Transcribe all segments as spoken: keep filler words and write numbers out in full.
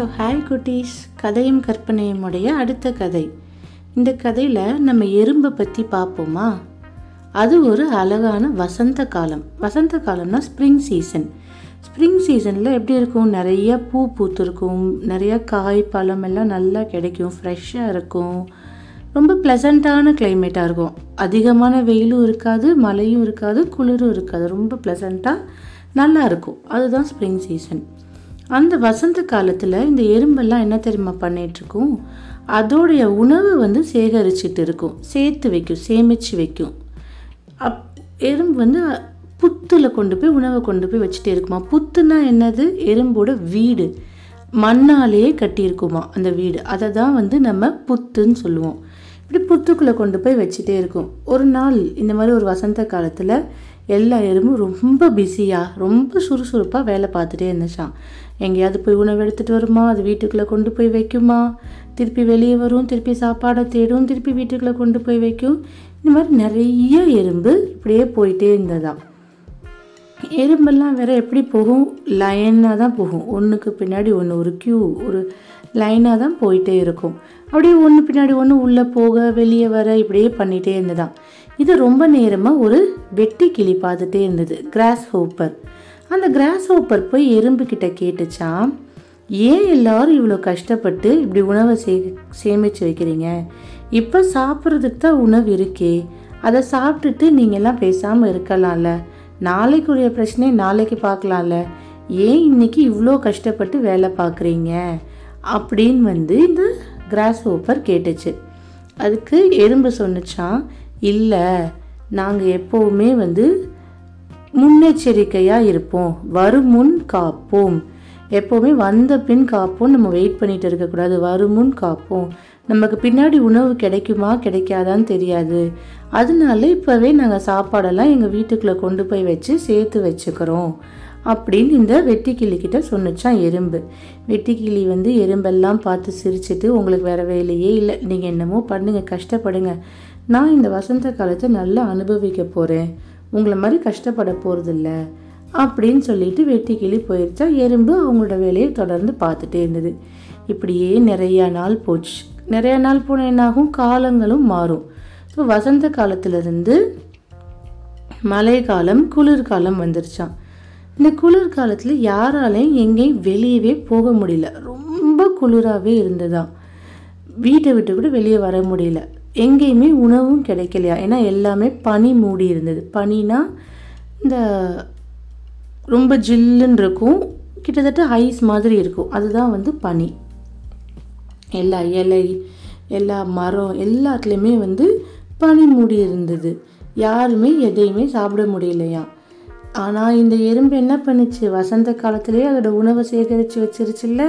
So hi குட்டீஸ், கதையும் கற்பனையும் உடைய அடுத்த கதை. இந்த கதையில் நம்ம எறும்பை பற்றி பார்ப்போமா? அது ஒரு அழகான வசந்த காலம். வசந்த காலம்னா ஸ்ப்ரிங் சீசன். ஸ்ப்ரிங் சீசனில் எப்படி இருக்கும், நிறையா பூ பூத்துருக்கும், நிறையா காய் பழம் எல்லாம் நல்லா கிடைக்கும், ஃப்ரெஷ்ஷாக இருக்கும், ரொம்ப ப்ளசண்ட்டான கிளைமேட்டாக இருக்கும். அதிகமான வெயிலும் இருக்காது, மழையும் இருக்காது, குளிரும் இருக்காது, ரொம்ப ப்ளசண்ட்டாக நல்லா இருக்கும். அதுதான் ஸ்ப்ரிங் சீசன். அந்த வசந்த காலத்தில் இந்த எறும்பெல்லாம் என்ன தெரியுமா பண்ணிகிட்ருக்கும், அதோடைய உணவு வந்து சேகரிச்சுட்டு இருக்கும், சேர்த்து வைக்கும், சேமித்து வைக்கும். அப் எறும்பு வந்து புத்தில் கொண்டு போய் உணவை கொண்டு போய் வச்சுட்டே இருக்குமா. புத்துனா என்னது, எறும்போட வீடு மண்ணாலேயே கட்டியிருக்குமா அந்த வீடு, அதை தான் வந்து நம்ம புத்துன்னு சொல்லுவோம். இப்படி புத்துக்குள்ளே கொண்டு போய் வச்சுட்டே இருக்கும். ஒரு நாள் இந்த மாதிரி ஒரு வசந்த காலத்தில் எல்லா எறும்பும் ரொம்ப பிஸியாக ரொம்ப சுறுசுறுப்பாக வேலை பார்த்துட்டே இருந்துச்சான். எங்கேயாவது போய் உணவு எடுத்துகிட்டு வருமா, அது வீட்டுக்குள்ளே கொண்டு போய் வைக்குமா, திருப்பி வெளியே வரும், திருப்பி சாப்பாடை தேடும், திருப்பி வீட்டுக்குள்ளே கொண்டு போய் வைக்கும். இந்த மாதிரி நிறைய எறும்பு இப்படியே போயிட்டே இருந்ததான். எறும்பெல்லாம் வேறு எப்படி போகும், லைனாக தான் போகும். ஒன்றுக்கு பின்னாடி ஒன்று ஒரு க்யூ ஒரு லைனாக தான் போயிட்டே இருக்கும். அப்படியே ஒன்று பின்னாடி ஒன்று உள்ளே போக வெளியே வர இப்படியே பண்ணிகிட்டே இருந்ததான். இது ரொம்ப நேரமாக ஒரு வெட்டி கிளி பார்த்துட்டே இருந்தது, கிராஸ் ஹோப்பர். அந்த கிராஸ் ஹோப்பர் போய் எறும்புக்கிட்ட கேட்டுச்சான், ஏன் எல்லோரும் இவ்வளோ கஷ்டப்பட்டு இப்படி உணவை சே சேமித்து வைக்கிறீங்க, இப்போ சாப்பிட்றதுக்கு தான் உணவு இருக்கே, அதை சாப்பிட்டுட்டு நீங்கள்லாம் பேசாமல் இருக்கலாம்ல, நாளைக்குரிய பிரச்சனையை நாளைக்கு பார்க்கலாம்ல, ஏன் இன்றைக்கி இவ்வளோ கஷ்டப்பட்டு வேலை பார்க்குறீங்க அப்படின்னு வந்து இந்த கிராஸ் ஹோப்பர் கேட்டுச்சு. அதுக்கு எறும்பு சொன்னிச்சான், இல்லை, நாங்கள் எப்போவுமே வந்து முன்னெச்சரிக்கையாக இருப்போம், வரும் முன் காப்போம், எப்போவுமே வந்த பின் காப்போம், நம்ம வெயிட் பண்ணிகிட்டு இருக்கக்கூடாது, வரும் முன் காப்போம், நமக்கு பின்னாடி உணவு கிடைக்குமா கிடைக்காதான்னு தெரியாது, அதனால இப்போவே நாங்கள் சாப்பாடெல்லாம் எங்கள் வீட்டுக்குள்ளே கொண்டு போய் வச்சு சேர்த்து வச்சுக்கிறோம் அப்படின்னு இந்த வெட்டிக்கிளிக்கிட்ட சொன்னிச்சான் எறும்பு. வெட்டிக்கிளி வந்து எறும்பெல்லாம் பார்த்து சிரிச்சுட்டு, உங்களுக்கு வேறு வேலையே இல்லை, நீங்கள் என்னமோ பண்ணுங்க, கஷ்டப்படுங்க, நான் இந்த வசந்த காலத்தை நல்லா அனுபவிக்க போகிறேன், உங்களை மாதிரி கஷ்டப்பட போகிறதில்ல அப்படின்னு சொல்லிட்டு வெட்டிக்கிளி போயிடுச்சா. எறும்பு அவங்களோட வேலையை தொடர்ந்து பார்த்துட்டே இருந்தது. இப்படியே நிறையா நாள் போச்சு. நிறையா நாள் போன என்னாகும், காலங்களும் மாறும். ஸோ வசந்த காலத்திலிருந்து மழை காலம், குளிர்காலம் வந்துருச்சான். இந்த குளிர்காலத்தில் யாராலையும் எங்கேயும் வெளியவே போக முடியல, ரொம்ப குளிராகவே இருந்ததுதான், வீட்டை விட்டு கூட வெளியே வர முடியல, எங்கேயுமே உணவும் கிடைக்கலையா, ஏன்னா எல்லாமே பனி மூடி இருந்தது. பனினா இந்த ரொம்ப ஜில்லுன்னு இருக்கும், கிட்டத்தட்ட ஐஸ் மாதிரி இருக்கும், அதுதான் வந்து பனி. எல்லா இலை எல்லா மரம் எல்லாத்துலேயுமே வந்து பனி மூடி இருந்தது, யாருமே எதையுமே சாப்பிட முடியலையா. ஆனால் இந்த எறும்பு என்ன பண்ணிச்சு, வசந்த காலத்துலேயே அதோட உணவை சேகரித்து வச்சிருச்சுல்ல,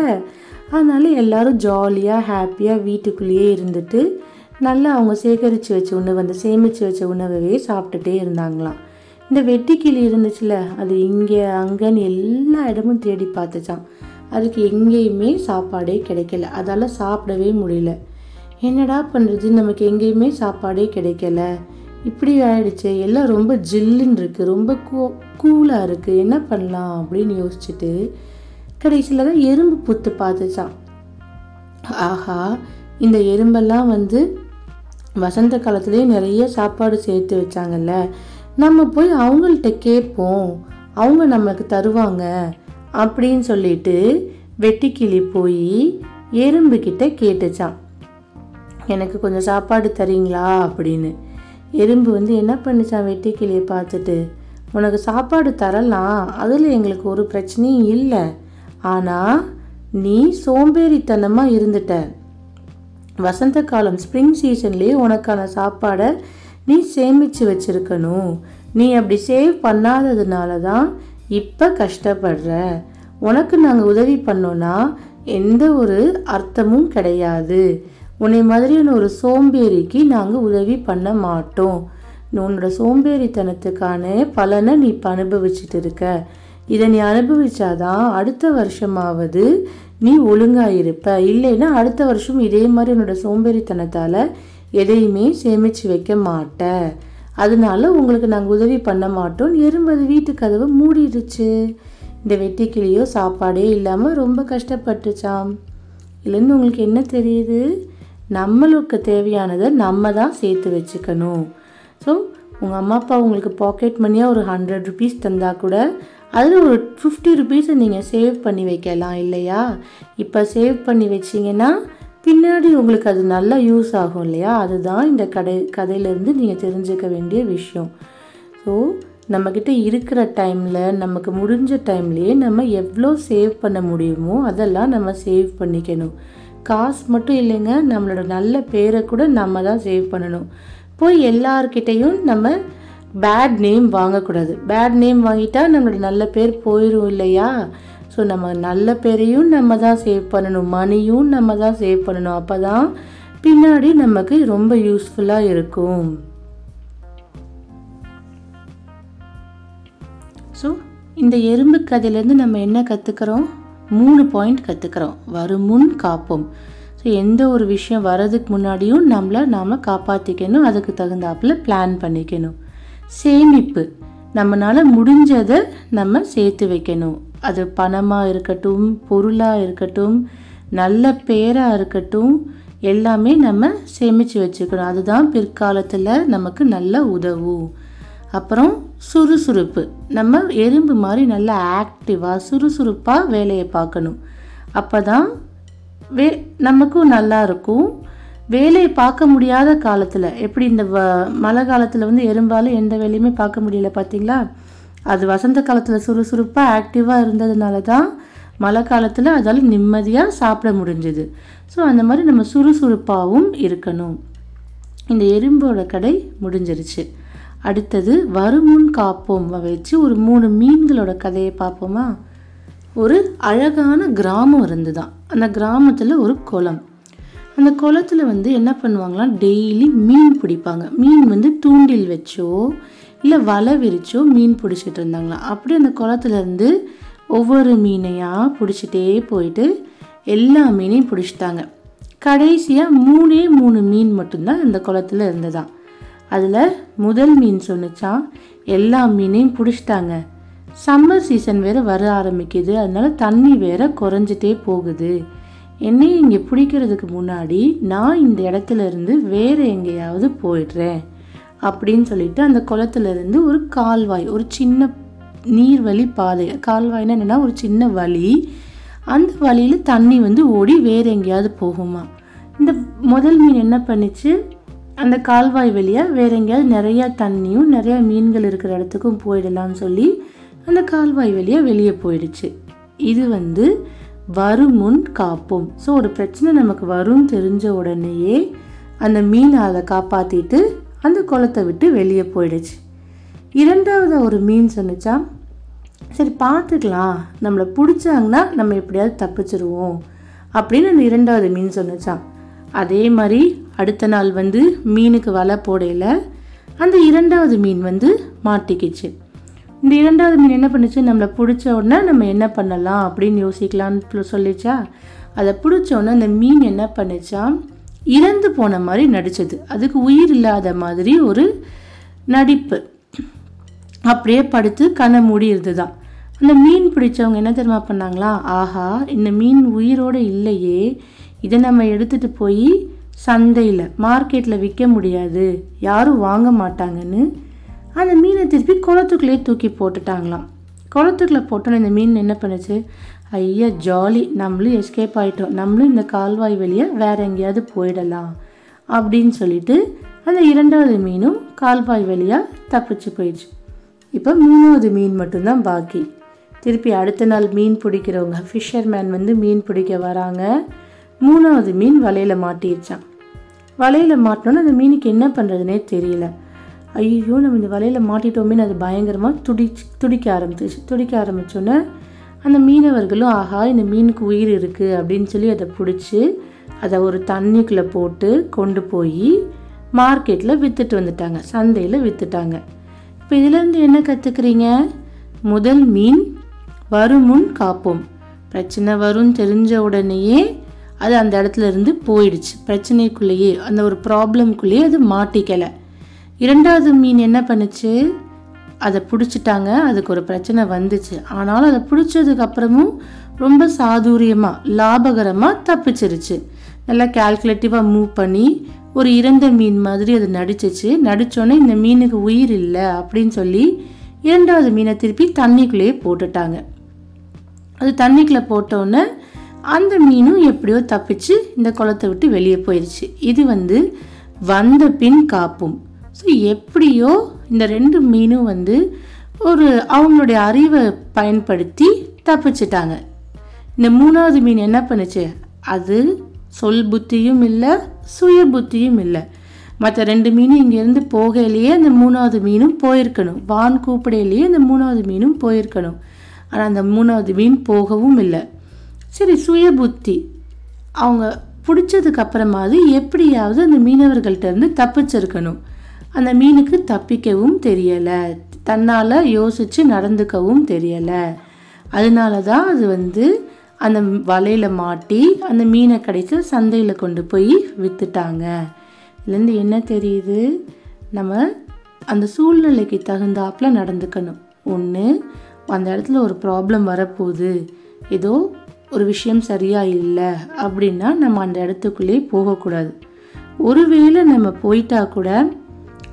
அதனால எல்லாரும் ஜாலியாக ஹாப்பியாக வீட்டுக்குள்ளேயே இருந்துட்டு நல்லா அவங்க சேகரித்து வச்ச உணவு அந்த சேமித்து வச்ச உணவையே சாப்பிட்டுட்டே இருந்தாங்களாம். இந்த வெட்டிக்கிளி இருந்துச்சுல, அது இங்கே அங்கன்னு எல்லா இடமும் தேடி பார்த்துச்சான், அதுக்கு எங்கேயுமே சாப்பாடே கிடைக்கல, அதால் சாப்பிடவே முடியல. என்னடா பண்ணுறது, நமக்கு எங்கேயுமே சாப்பாடே கிடைக்கல, இப்படி ஆயிடுச்சு, எல்லாம் ரொம்ப ஜில்லுன்னு இருக்குது, ரொம்ப கூ கூலாக இருக்குது, என்ன பண்ணலாம் அப்படின்னு யோசிச்சுட்டு கடைசியில் தான் எறும்பு புத்து பார்த்துச்சான். ஆஹா, இந்த எறும்பெல்லாம் வந்து வசந்த காலத்துலேயே நிறைய சாப்பாடு சேர்த்து வச்சாங்கல்ல, நம்ம போய் அவங்கள்ட்ட கேட்போம், அவங்க நமக்கு தருவாங்க அப்படின்னு சொல்லிட்டு வெட்டிக்கிளி போய் எறும்புக்கிட்ட கேட்டுச்சான், எனக்கு கொஞ்சம் சாப்பாடு தரீங்களா அப்படின்னு. எறும்பு வந்து என்ன பண்ணிச்சான், வெட்டிக்கிளியை பார்த்துட்டு, உனக்கு சாப்பாடு தரலாம், அதில் எங்களுக்கு ஒரு பிரச்சனையும் இல்லை, ஆனால் நீ சோம்பேறித்தனமாக இருந்துட்ட, வசந்த காலம் ஸ்ப்ரிங் சீசன்லேயே உனக்கான சாப்பாடை நீ சேமித்து வச்சுருக்கணும், நீ அப்படி சேவ் பண்ணாததுனால தான் இப்போ கஷ்டப்படுற, உனக்கு நாங்கள் உதவி பண்ணோன்னா எந்த ஒரு அர்த்தமும் கிடையாது, உன்னை மாதிரியான ஒரு சோம்பேறிக்கு நாங்கள் உதவி பண்ண மாட்டோம், உன்னோட சோம்பேறித்தனத்துக்கான பலனை நீ இப்போ அனுபவிச்சுட்டு இருக்க, இதை நீ அனுபவிச்சாதான் அடுத்த வருஷமாவது நீ ஒழுங்காக இருப்ப, இல்லைன்னா அடுத்த வருஷம் இதே மாதிரி உன்னோட சோம்பேறித்தனத்தால் எதையுமே சேமித்து வைக்க மாட்ட, அதனால உங்களுக்கு நாங்கள் உதவி பண்ண மாட்டோம். எறும்பு அது வீட்டு கதவை மூடிடுச்சு. இந்த வெட்டுக்கிளியோ சாப்பாடே இல்லாமல் ரொம்ப கஷ்டப்பட்டுச்சாம். இல்லைன்னு உங்களுக்கு என்ன தெரியுது? நம்மளுக்கு தேவையானதை நம்ம தான் சேர்த்து வச்சுக்கணும். ஸோ உங்கள் அம்மா அப்பா உங்களுக்கு பாக்கெட் மணியாக ஒரு ஹண்ட்ரட் ருபீஸ் தந்தால் கூட அதில் ஒரு ஃபிஃப்டி ருபீஸை நீங்கள் சேவ் பண்ணி வைக்கலாம் இல்லையா? இப்போ சேவ் பண்ணி வச்சிங்கன்னா பின்னாடி உங்களுக்கு அது நல்லா யூஸ் ஆகும் இல்லையா? அதுதான் இந்த கடை கதையிலேருந்து நீங்கள் தெரிஞ்சுக்க வேண்டிய விஷயம். ஸோ நம்மக்கிட்ட இருக்கிற டைமில், நமக்கு முடிஞ்ச டைம்லேயே நம்ம எவ்வளோ சேவ் பண்ண முடியுமோ அதெல்லாம் நம்ம சேவ் பண்ணிக்கணும். காசு மட்டும் இல்லைங்க, நம்மளோட நல்ல பேரை கூட நம்ம தான் சேவ் பண்ணணும். போய் எல்லார்கிட்டையும் நம்ம பேட் நேம் வாங்கக்கூடாது. பேட் நேம் வாங்கிட்டா நம்மளோட நல்ல பேர் போயிடும் இல்லையா? ஸோ நம்ம நல்ல பேரையும் நம்ம தான் சேவ் பண்ணணும், மணியும் நம்ம தான் சேவ் பண்ணணும். அப்போ தான் பின்னாடி நமக்கு ரொம்ப யூஸ்ஃபுல்லாக இருக்கும். ஸோ இந்த எறும்பு கதையிலேருந்து நம்ம என்ன கற்றுக்கிறோம்? மூணு பாயிண்ட் கற்றுக்கிறோம். வருமுன் காப்போம். ஸோ எந்த ஒரு விஷயம் வர்றதுக்கு முன்னாடியும் நம்மளை நாம் காப்பாற்றிக்கணும், அதுக்கு தகுந்தாப்புல பிளான் பண்ணிக்கணும். சேமிப்பு, நம்மளால் முடிஞ்சதை நம்ம சேர்த்து வைக்கணும். அது பணமாக இருக்கட்டும், பொருளாக இருக்கட்டும், நல்ல பேராக இருக்கட்டும், எல்லாமே நம்ம சேமித்து வச்சுக்கணும். அதுதான் பிற்காலத்தில் நமக்கு நல்ல உதவும். அப்புறம் சுறுசுறுப்பு, நம்ம எறும்பு மாதிரி நல்லா ஆக்டிவாக சுறுசுறுப்பாக வேலையை பார்க்கணும். அப்போ தான் வே நமக்கும் நல்லா இருக்கும். வேலையை பார்க்க முடியாத காலத்தில், எப்படி இந்த வ மழை காலத்தில் வந்து எறும்பால் எந்த வேலையுமே பார்க்க முடியல பார்த்தீங்களா? அது வசந்த காலத்தில் சுறுசுறுப்பாக ஆக்டிவாக இருந்ததுனால தான் மழை காலத்தில் அதால் நிம்மதியாக சாப்பிட முடிஞ்சுது. ஸோ அந்த மாதிரி நம்ம சுறுசுறுப்பாகவும் இருக்கணும். இந்த எறும்போட கடை முடிஞ்சிருச்சு. அடுத்தது வருமுன் காப்போம் வச்சு ஒரு மூணு மீன்களோட கதையை பார்ப்போமா? ஒரு அழகான கிராமம் இருந்து தான். அந்த கிராமத்தில் ஒரு குளம். அந்த குளத்தில் வந்து என்ன பண்ணுவாங்கன்னா, டெய்லி மீன் பிடிப்பாங்க. மீன் வந்து தூண்டில் வச்சோ இல்லை வலை விரிச்சோ மீன் பிடிச்சிட்டு இருந்தாங்களாம். அப்படி அந்த குளத்துலேருந்து ஒவ்வொரு மீனையாக பிடிச்சிட்டே போயிட்டு எல்லா மீனையும் பிடிச்சிட்டாங்க. கடைசியாக மூணே மூணு மீன் மட்டும்தான் அந்த குளத்தில் இருந்ததான். அதில் முதல் மீன் சொன்னிச்சா எல்லா மீனையும் பிடிச்சிட்டாங்க. சம்மர் சீசன் வேறு வர ஆரம்பிக்குது, அதனால தண்ணி வேற குறைஞ்சிட்டே போகுது. என்னை இங்கே பிடிக்கிறதுக்கு முன்னாடி நான் இந்த இடத்துல இருந்து வேறு எங்கேயாவது போயிடுறேன் அப்படின்னு சொல்லிட்டு அந்த குளத்துலேருந்து ஒரு கால்வாய், ஒரு சின்ன நீர்வழி பாதை. கால்வாய்னா என்னென்னா ஒரு சின்ன வழி. அந்த வழியில் தண்ணி வந்து ஓடி வேறு எங்கேயாவது போகுமா. இந்த முதல் மீன் என்ன பண்ணிச்சு, அந்த கால்வாய் வழியாக வேற எங்கேயாவது நிறையா தண்ணியும் நிறையா மீன்கள் இருக்கிற இடத்துக்கும் போயிடலாம்னு சொல்லி அந்த கால்வாய் வழியாக வெளியே போயிடுச்சு. இது வந்து வருமுன் காப்போம். ஸோ ஒரு பிரச்சனை நமக்கு வரும் தெரிஞ்ச உடனேயே அந்த மீனை அதை காப்பாற்றிட்டு அந்த குளத்தை விட்டு வெளியே போயிடுச்சு. இரண்டாவது ஒரு மீன் சொன்னிச்சா, சரி பார்த்துக்கலாம், நம்மளை பிடிச்சாங்கன்னா நம்ம எப்படியாவது தப்பிச்சிருவோம் அப்படின்னு அந்த இரண்டாவது மீன் சொன்னிச்சான். அதே மாதிரி அடுத்த நாள் வந்து மீனுக்கு வலை போடையில அந்த இரண்டாவது மீன் வந்து மாட்டிக்கிச்சு. இந்த இரண்டாவது மீன் என்ன பண்ணுச்சு, நம்மளை பிடிச்ச உடனே நம்ம என்ன பண்ணலாம் அப்படின்னு யோசிக்கலான்னு சொல்லிச்சா. அதை பிடிச்ச உடனே அந்த மீன் என்ன பண்ணிச்சா, இறந்து போன மாதிரி நடிச்சது. அதுக்கு உயிர் இல்லாத மாதிரி ஒரு நடிப்பு. அப்படியே படுத்து கண்ணை மூடி இருந்துதான். அந்த மீன் பிடிச்சவங்க என்ன தெரியுமா பண்ணாங்களா, ஆஹா இந்த மீன் உயிரோடு இல்லையே, இதை நம்ம எடுத்துகிட்டு போய் சந்தையில் மார்க்கெட்டில் விற்க முடியாது, யாரும் வாங்க மாட்டாங்கன்னு அந்த மீனை திருப்பி குளத்துக்குள்ளேயே தூக்கி போட்டுட்டாங்களாம். குளத்துக்குள்ளே போட்டோன்னு இந்த மீன் என்ன பண்ணுச்சு, ஐயா ஜாலி, நம்மளும் எஸ்கேப் ஆகிட்டோம், நம்மளும் இந்த கால்வாய் வெளியே வேறு எங்கேயாவது போயிடலாம் அப்படின்னு சொல்லிட்டு அந்த இரண்டாவது மீனும் கால்வாய் வழியாக தப்பிச்சு போயிடுச்சு. இப்போ மூணாவது மீன் மட்டும்தான் பாக்கி. திருப்பி அடுத்த நாள் மீன் பிடிக்கிறவங்க ஃபிஷர்மேன் வந்து மீன் பிடிக்க வராங்க. மூணாவது மீன் வலையில் மாட்டிருச்சான். வலையில் மாட்டினோன்னு அந்த மீனுக்கு என்ன பண்ணுறதுனே தெரியல. ஐயோ நம்ம இந்த வலையில் மாட்டிட்டோமேனு அது பயங்கரமாக துடி துடிக்க ஆரம்பிச்சிச்சு. துடிக்க ஆரம்பித்தோன்னே அந்த மீனவர்களும் ஆஹா இந்த மீனுக்கு உயிர் இருக்குது அப்படின்னு சொல்லி அதை பிடிச்சி அதை ஒரு தண்ணிக்குள்ளே போட்டு கொண்டு போய் மார்க்கெட்டில் விற்றுட்டு வந்துட்டாங்க, சந்தையில் விற்றுட்டாங்க. இப்போ இதிலேருந்து என்ன கற்றுக்கிறீங்க? முதல் மீன் வருமுன் காப்போம். பிரச்சனை வரும்னு தெரிஞ்ச உடனேயே அது அந்த இடத்துல இருந்து போயிடுச்சு. பிரச்சனைக்குள்ளேயே, அந்த ஒரு ப்ராப்ளம்குள்ளேயே அது மாட்டிக்கலை. இரண்டாவது மீன் என்ன பண்ணுச்சு, அதை பிடிச்சிட்டாங்க. அதுக்கு ஒரு பிரச்சனை வந்துச்சு. ஆனாலும் அதை பிடிச்சதுக்கு அப்புறமும் ரொம்ப சாதுரியமாக லாபகரமாக தப்பிச்சிருச்சு. நல்லா கால்குலேட்டிவாக மூவ் பண்ணி ஒரு இறந்த மீன் மாதிரி அது நடிச்சிச்சு. நடித்தோன்னே இந்த மீனுக்கு உயிர் இல்லை அப்படின்னு சொல்லி இரண்டாவது மீனை திருப்பி தண்ணிக்குள்ளேயே போட்டுட்டாங்க. அது தண்ணிக்குள்ளே போட்டோன்னே அந்த மீனும் எப்படியோ தப்பிச்சு இந்த குளத்தை விட்டு வெளியே போயிடுச்சு. இது வந்து வந்த பின் காப்பும். ஸோ எப்படியோ இந்த ரெண்டு மீனும் வந்து ஒரு அவங்களுடைய அறிவை பயன்படுத்தி தப்பிச்சிட்டாங்க. இந்த மூணாவது மீன் என்ன பண்ணுச்சு, அது சொல் புத்தியும் இல்லை சுய புத்தியும் இல்லை. மற்ற ரெண்டு மீனும் இங்கேருந்து போகையிலேயே அந்த மூணாவது மீனும் போயிருக்கணும், வான் கூப்பிடையிலேயே அந்த மூணாவது மீனும் போயிருக்கணும். ஆனால் அந்த மூணாவது மீன் போகவும் இல்லை. சரி, சுய புத்தி அவங்க பிடிச்சதுக்கு அப்புறமாவது எப்படியாவது அந்த மீனவர்கள்ட்டேருந்து தப்பிச்சிருக்கணும். அந்த மீனுக்கு தப்பிக்கவும் தெரியலை, தன்னால் யோசித்து நடந்துக்கவும் தெரியலை. அதனால தான் அது வந்து அந்த வலையில் மாட்டி அந்த மீனை கடைசி சந்தையில் கொண்டு போய் விற்றுட்டாங்க. இதுலேருந்து என்ன தெரியுது, நம்ம அந்த சூழ்நிலைக்கு தகுந்தாப்பில் நடந்துக்கணும். ஒன்று, அந்த இடத்துல ஒரு ப்ராப்ளம் வரப்போகுது, ஏதோ ஒரு விஷயம் சரியாக இல்லை அப்படின்னா நம்ம அந்த இடத்துக்குள்ளே போகக்கூடாது. ஒருவேளை நம்ம போயிட்டா கூட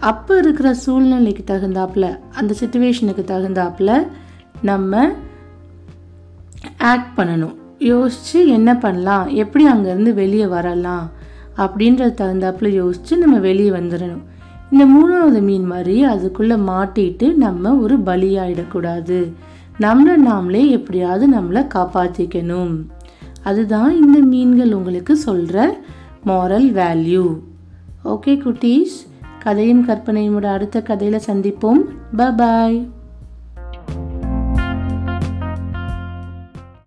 அப்போ இருக்கிற சூழ்நிலைக்கு தகுந்தாப்பில், அந்த சிச்சுவேஷனுக்கு தகுந்தாப்பில் நம்ம ஆக்ட் பண்ணணும். யோசித்து என்ன பண்ணலாம், எப்படி அங்கேருந்து வெளியே வரலாம் அப்படின்றது தகுந்தாப்பில் யோசித்து நம்ம வெளியே வந்துடணும். இந்த மூணாவது மீன் மாதிரி அதுக்குள்ளே மாட்டிட்டு நம்ம ஒரு பலியாயிடக்கூடாது. நம்மளை நாமளே எப்படியாவது நம்மளை காப்பாற்றிக்கணும். அதுதான் இந்த மீன்கள் உங்களுக்கு சொல்கிற மோரல் வேல்யூ. ஓகே குட்டீஸ், கதையின் கற்பனையோட அடுத்த கதையில் சந்திப்போம். பை பாய்.